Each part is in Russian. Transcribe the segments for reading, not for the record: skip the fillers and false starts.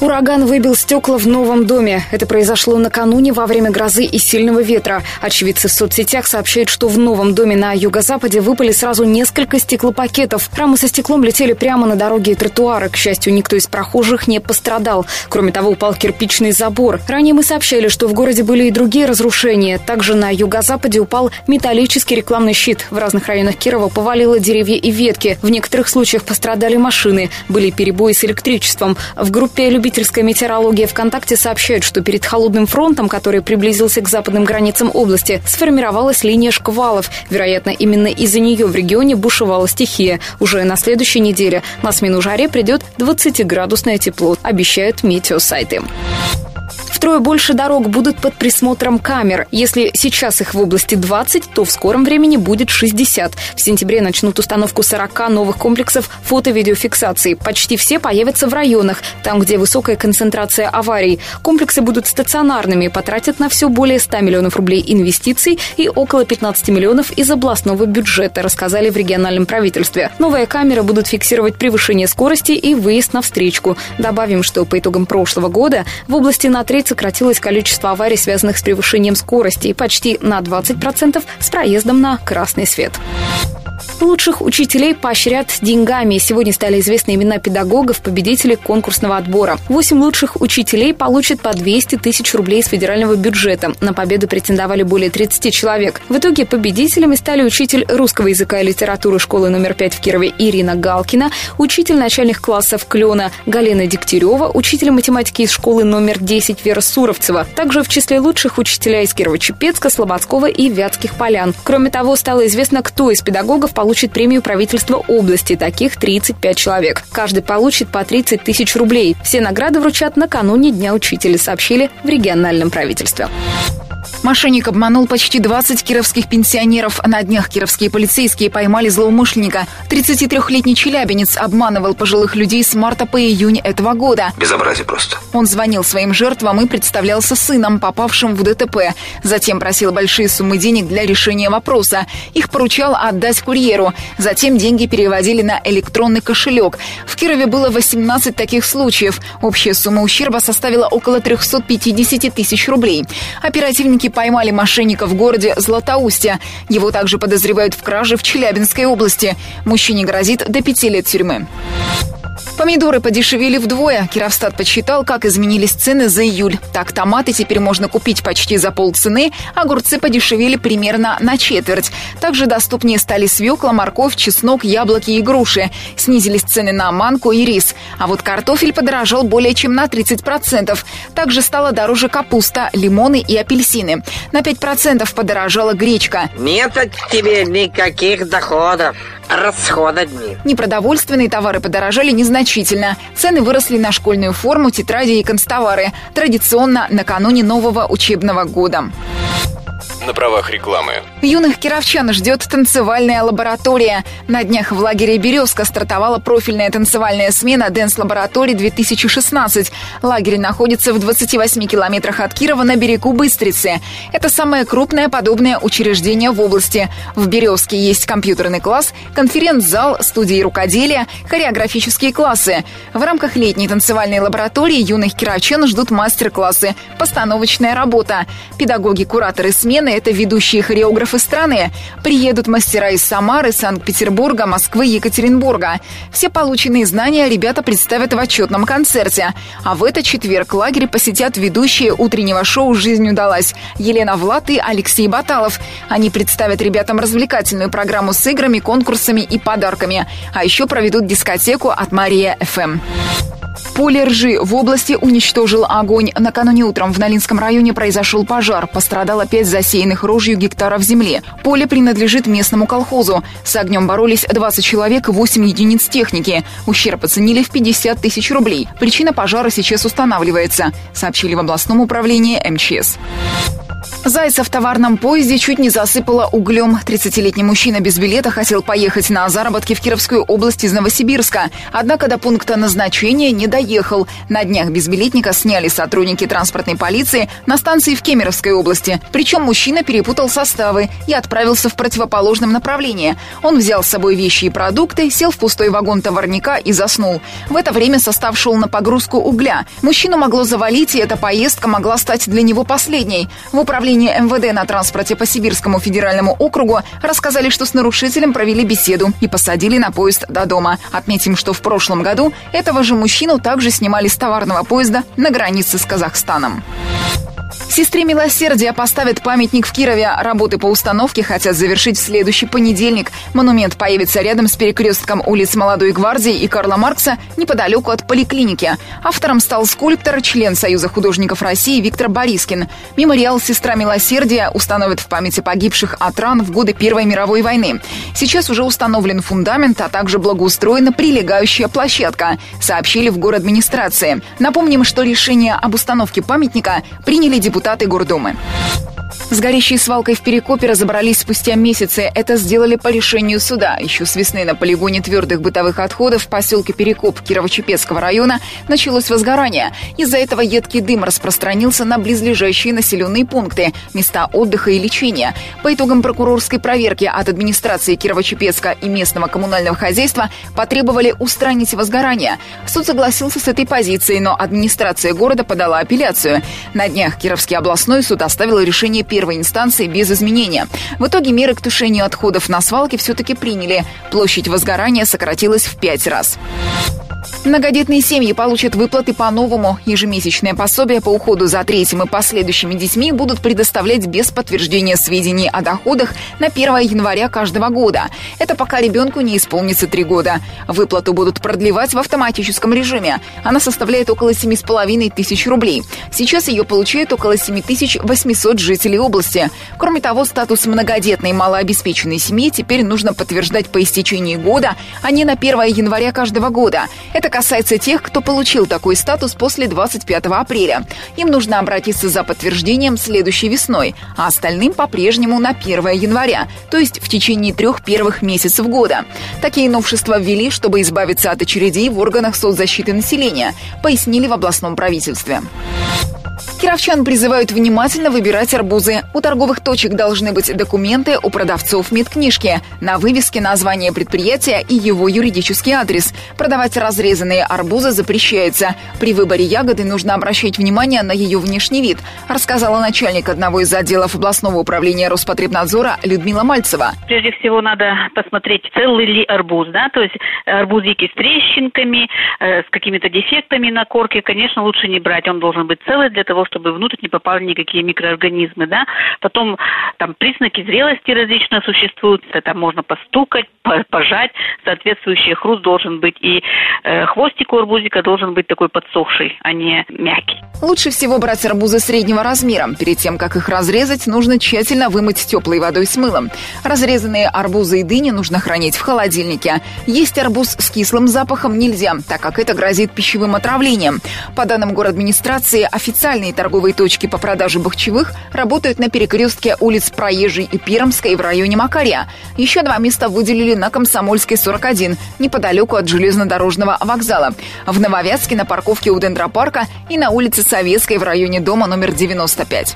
Ураган выбил стекла в новом доме. Это произошло накануне во время грозы и сильного ветра. Очевидцы в соцсетях сообщают, что в новом доме на юго-западе выпали сразу несколько стеклопакетов. Рамы со стеклом летели прямо на дороге и тротуары. К счастью, никто из прохожих не пострадал. Кроме того, упал кирпичный забор. Ранее мы сообщали, что в городе были и другие разрушения. Также на юго-западе упал металлический рекламный щит. В разных районах Кирова повалило деревья и ветки. В некоторых случаях пострадали машины. Были перебои с электричеством. В группе «Любитель метеорология ВКонтакте» сообщает, что перед холодным фронтом, который приблизился к западным границам области, сформировалась линия шквалов. Вероятно, именно из-за нее в регионе бушевала стихия. Уже на следующей неделе на смену жаре придет 20-градусное тепло, обещают метеосайты. Втрое больше дорог будут под присмотром камер. Если сейчас их в области 20, то в скором времени будет 60. В сентябре начнут установку 40 новых комплексов фото-видеофиксации. Почти все появятся в районах, там, где высокая концентрация аварий. Комплексы будут стационарными, потратят на все более 100 миллионов рублей инвестиций и около 15 миллионов из областного бюджета, рассказали в региональном правительстве. Новые камеры будут фиксировать превышение скорости и выезд на встречку. Добавим, что по итогам прошлого года в области на 3 сократилось количество аварий, связанных с превышением скорости, и почти на 20% с проездом на красный свет. Лучших учителей поощрят деньгами. Сегодня стали известны имена педагогов, победителей конкурсного отбора. 8 лучших учителей получат по 200 тысяч рублей из федерального бюджета. На победу претендовали более 30 человек. В итоге победителями стали учитель русского языка и литературы школы номер 5 в Кирове Ирина Галкина, учитель начальных классов Клена Галина Дегтярева, учитель математики из школы номер 10 Вера Суровцева. Также в числе лучших учителя из Кирово-Чепецка, Слободского и Вятских полян. Кроме того, стало известно, кто из педагогов получит премию правительства области. Таких 35 человек. Каждый получит по 30 тысяч рублей. Все награды вручат накануне Дня учителя, сообщили в региональном правительстве. Мошенник обманул почти 20 кировских пенсионеров. На днях кировские полицейские поймали злоумышленника. 33-летний челябинец обманывал пожилых людей с марта по июнь этого года. Безобразие просто. Он звонил своим жертвам и представлялся сыном, попавшим в ДТП. Затем просил большие суммы денег для решения вопроса. Их поручал отдать курьеру. Затем деньги переводили на электронный кошелек. В Кирове было 18 таких случаев. Общая сумма ущерба составила около 350 тысяч рублей. Оперативники поймали мошенника в городе Златоусте. Его также подозревают в краже в Челябинской области. Мужчине грозит до 5 лет тюрьмы. Помидоры подешевели вдвое. Кировстат подсчитал, как изменились цены за июль. Так, томаты теперь можно купить почти за полцены, огурцы подешевели примерно на четверть. Также доступнее стали свекла, морковь, чеснок, яблоки и груши. Снизились цены на манку и рис. А вот картофель подорожал более чем на 30%. Также стала дороже капуста, лимоны и апельсины. На 5% подорожала гречка. Нет от тебе никаких доходов. Расходы дни. Непродовольственные товары подорожали незначительно. Цены выросли на школьную форму, тетради и канцтовары. Традиционно накануне нового учебного года. На правах рекламы. Юных кировчан ждет танцевальная лаборатория. На днях в лагере «Березка» стартовала профильная танцевальная смена Dance Laboratory 2016. Лагерь находится в 28 километрах от Кирова на берегу Быстрицы. Это самое крупное подобное учреждение в области. В «Березке» есть компьютерный класс, конференц-зал, студии рукоделия, хореографические классы. В рамках летней танцевальной лаборатории юных кировчан ждут мастер-классы, постановочная работа. Педагоги-кураторы смены – это ведущие хореографы страны. Приедут мастера из Самары, Санкт-Петербурга, Москвы, Екатеринбурга. Все полученные знания ребята представят в отчетном концерте. А в этот четверг лагерь посетят ведущие утреннего шоу «Жизнь удалась» Елена Влад и Алексей Баталов. Они представят ребятам развлекательную программу с играми, конкурсами и подарками. А еще проведут дискотеку от Мария-ФМ. Поле ржи в области уничтожил огонь. Накануне утром в Налинском районе произошел пожар. Пострадало 5 засеянных рожью гектаров земли. Поле принадлежит местному колхозу. С огнем боролись 20 человек и 8 единиц техники. Ущерб оценили в 50 тысяч рублей. Причина пожара сейчас устанавливается, сообщили в областном управлении МЧС. Зайца в товарном поезде чуть не засыпала углем. 30-летний мужчина без билета хотел поехать на заработки в Кировскую область из Новосибирска. Однако до пункта назначения не доехал. На днях безбилетника сняли сотрудники транспортной полиции на станции в Кемеровской области. Причем мужчина перепутал составы и отправился в противоположном направлении. Он взял с собой вещи и продукты, сел в пустой вагон товарняка и заснул. В это время состав шел на погрузку угля. Мужчину могло завалить, и эта поездка могла стать для него последней. В управлении МВД на транспорте по Сибирскому федеральному округу рассказали, что с нарушителем провели беседу и посадили на поезд до дома. Отметим, что в прошлом году этого же мужчину также снимали с товарного поезда на границе с Казахстаном. Сестре милосердия поставят памятник в Кирове. Работы по установке хотят завершить в следующий понедельник. Монумент появится рядом с перекрестком улиц Молодой Гвардии и Карла Маркса, неподалеку от поликлиники. Автором стал скульптор, член Союза художников России Виктор Борискин. Мемориал «Сестра милосердия» установят в памяти погибших от ран в годы Первой мировой войны. Сейчас уже установлен фундамент, а также благоустроена прилегающая площадка, сообщили в город-администрации. Напомним, что решение об установке памятника приняли депутаты Гордомы. С горящей свалкой в Перекопе разобрались спустя месяцы. Это сделали по решению суда. Еще с весны на полигоне твердых бытовых отходов в поселке Перекоп Кирово-Чепецкого района началось возгорание. Из-за этого едкий дым распространился на близлежащие населенные пункты, места отдыха и лечения. По итогам прокурорской проверки от администрации Кирово-Чепецка и местного коммунального хозяйства потребовали устранить возгорание. Суд согласился с этой позицией, но администрация города подала апелляцию. На днях Кировский областной суд оставил решение первой инстанции без изменения. В итоге меры к тушению отходов на свалке все-таки приняли. Площадь возгорания сократилась в 5 раз. Многодетные семьи получат выплаты по-новому. Ежемесячное пособие по уходу за третьим и последующими детьми будут предоставлять без подтверждения сведений о доходах на 1 января каждого года. Это пока ребенку не исполнится 3 года. Выплату будут продлевать в автоматическом режиме. Она составляет около 7,5 тысяч рублей. Сейчас ее получают около 7800 жителей области. Кроме того, статус многодетной малообеспеченной семьи теперь нужно подтверждать по истечении года, а не на 1 января каждого года. Это касается тех, кто получил такой статус после 25 апреля. Им нужно обратиться за подтверждением следующей весной, а остальным по-прежнему на 1 января, то есть в течение 3 первых месяцев года. Такие новшества ввели, чтобы избавиться от очередей в органах соцзащиты населения, пояснили в областном правительстве. Кировчан призывают внимательно выбирать арбузы. У торговых точек должны быть документы, у продавцов медкнижки. На вывеске название предприятия и его юридический адрес. Продавать разрезанные арбузы запрещается. При выборе ягоды нужно обращать внимание на ее внешний вид, рассказала начальник одного из отделов областного управления Роспотребнадзора Людмила Мальцева. Прежде всего надо посмотреть, целый ли арбуз, да, то есть арбузики с трещинками, с какими-то дефектами на корке, конечно, лучше не брать. Он должен быть целый для того, чтобы внутрь не попали никакие микроорганизмы, да. Потом там признаки зрелости различно существуют, это можно постукать, пожать, соответствующий хруст должен быть, и хвостик у арбузика должен быть такой подсохший, а не мягкий. Лучше всего брать арбузы среднего размера. Перед тем, как их разрезать, нужно тщательно вымыть теплой водой с мылом. Разрезанные арбузы и дыни нужно хранить в холодильнике. Есть арбуз с кислым запахом нельзя, так как это грозит пищевым отравлением. По данным городадминистрации, официальные торговые точки по продаже бахчевых работают на перекрестке улиц Проезжей и Пермской в районе Макария. Еще 2 места выделили на Комсомольской, 41, неподалеку от железнодорожного вокзала, в Нововятске на парковке у Дендропарка и на улице Советской в районе дома номер 95.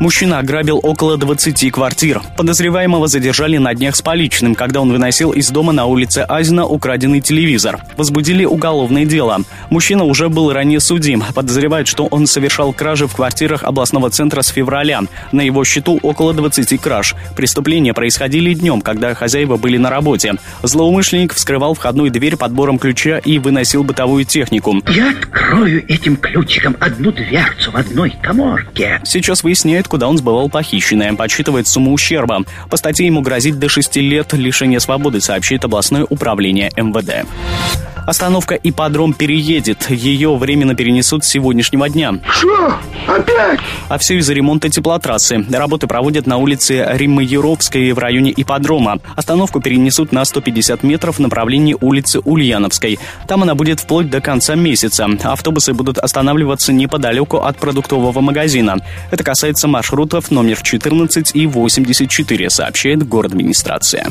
Мужчина ограбил около 20 квартир. Подозреваемого задержали на днях с поличным, когда он выносил из дома на улице Азина украденный телевизор. Возбудили уголовное дело. Мужчина уже был ранее судим. Подозревают, что он совершал кражи в квартирах областного центра с февраля. На его счету около 20 краж. Преступления происходили днем, когда хозяева были на работе. Злоумышленник вскрывал входную дверь подбором ключа и выносил бытовую технику. Я открою этим ключиком одну дверцу в одной коморке. Сейчас выясняют, куда он сбывал похищенное, подсчитывает сумму ущерба. По статье ему грозит до 6 лет лишения свободы, сообщает областное управление МВД. Остановка «Ипподром» переедет. Ее временно перенесут с сегодняшнего дня. Что? Опять? А все из-за ремонта теплотрассы. Работы проводят на улице Римма-Яровской в районе «Ипподрома». Остановку перенесут на 150 метров в направлении улицы Ульяновской. Там она будет вплоть до конца месяца. Автобусы будут останавливаться неподалеку от продуктового магазина. Это касается магазина маршрутов номер 14 и 84, сообщает городадминистрация.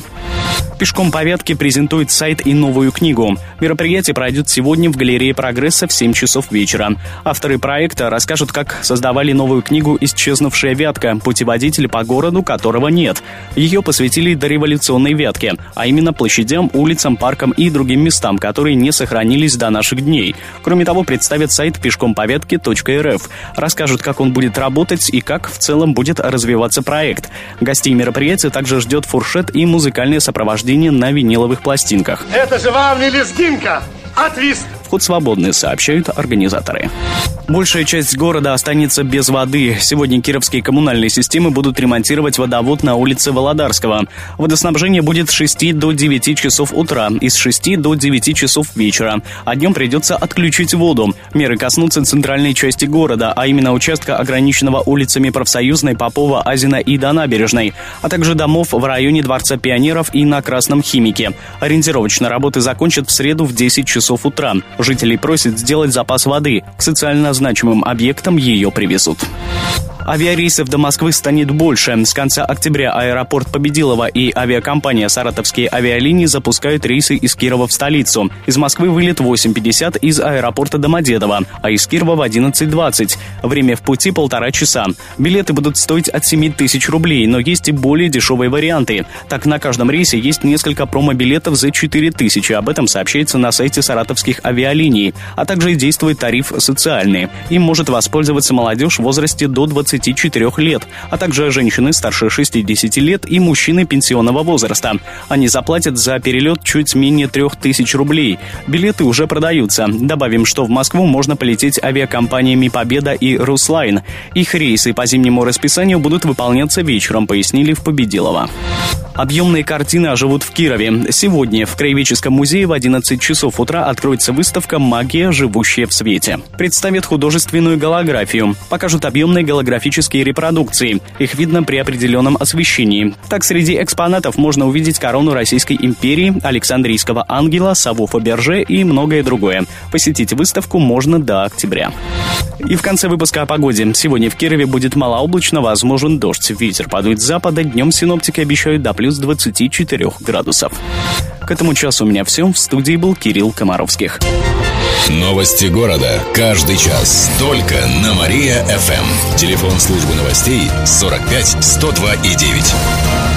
«Пешком по Вятке» презентует сайт и новую книгу. Мероприятие пройдет сегодня в галерее «Прогресса» в 7 часов вечера. Авторы проекта расскажут, как создавали новую книгу «Исчезнувшая Вятка. Путеводитель по городу, которого нет». Ее посвятили дореволюционной Вятке, а именно площадям, улицам, паркам и другим местам, которые не сохранились до наших дней. Кроме того, представят сайт пешкомповятки.рф. Расскажут, как он будет работать и как в целом будет развиваться проект. Гостей мероприятия также ждет фуршет и музыкальное сопровождение на виниловых пластинках. Это же вам не лезгинка, а твист! Вход свободный, сообщают организаторы. Большая часть города останется без воды. Сегодня кировские коммунальные системы будут ремонтировать водовод на улице Володарского. Водоснабжение будет с 6 до 9 часов утра и с 6 до 9 часов вечера. А днем придется отключить воду. Меры коснутся центральной части города, а именно участка, ограниченного улицами Профсоюзной, Попова, Азина и до Набережной, а также домов в районе Дворца пионеров и на Красном Химике. Ориентировочно работы закончат в среду в 10 часов утра. Жителей просят сделать запас воды. К социально значимым объектам ее привезут. Авиарейсов до Москвы станет больше. С конца октября аэропорт Победилова и авиакомпания «Саратовские авиалинии» запускают рейсы из Кирова в столицу. Из Москвы вылет 8:50 из аэропорта Домодедово, а из Кирова в 11:20. Время в пути 1,5 часа. Билеты будут стоить от 7 тысяч рублей, но есть и более дешевые варианты. Так, на каждом рейсе есть несколько промо-билетов за 4 тысячи. Об этом сообщается на сайте «Саратовских авиалиний». А также действует тариф социальный. Им может воспользоваться молодежь в возрасте до 24 лет, а также женщины старше 60 лет и мужчины пенсионного возраста. Они заплатят за перелет чуть менее 3 тысяч рублей. Билеты уже продаются. Добавим, что в Москву можно полететь авиакомпаниями «Победа» и «Руслайн». Их рейсы по зимнему расписанию будут выполняться вечером, пояснили в Победилово. Объемные картины оживут в Кирове. Сегодня в Краеведческом музее в 11 часов утра откроется выставка «Магия, живущая в свете». Представят художественную голографию. Покажут объемные голографические репродукции. Их видно при определенном освещении. Так, среди экспонатов можно увидеть корону Российской империи, Александрийского ангела, сову Фаберже и многое другое. Посетить выставку можно до октября. И в конце выпуска о погоде. Сегодня в Кирове будет малооблачно, возможен дождь. Ветер подует с запада, днем синоптики обещают до плюс 24 градусов. К этому часу у меня все. В студии был Кирилл Комаровских. Новости города. Каждый час. Только на Мария-ФМ. Телефон службы новостей 45 102 и 9.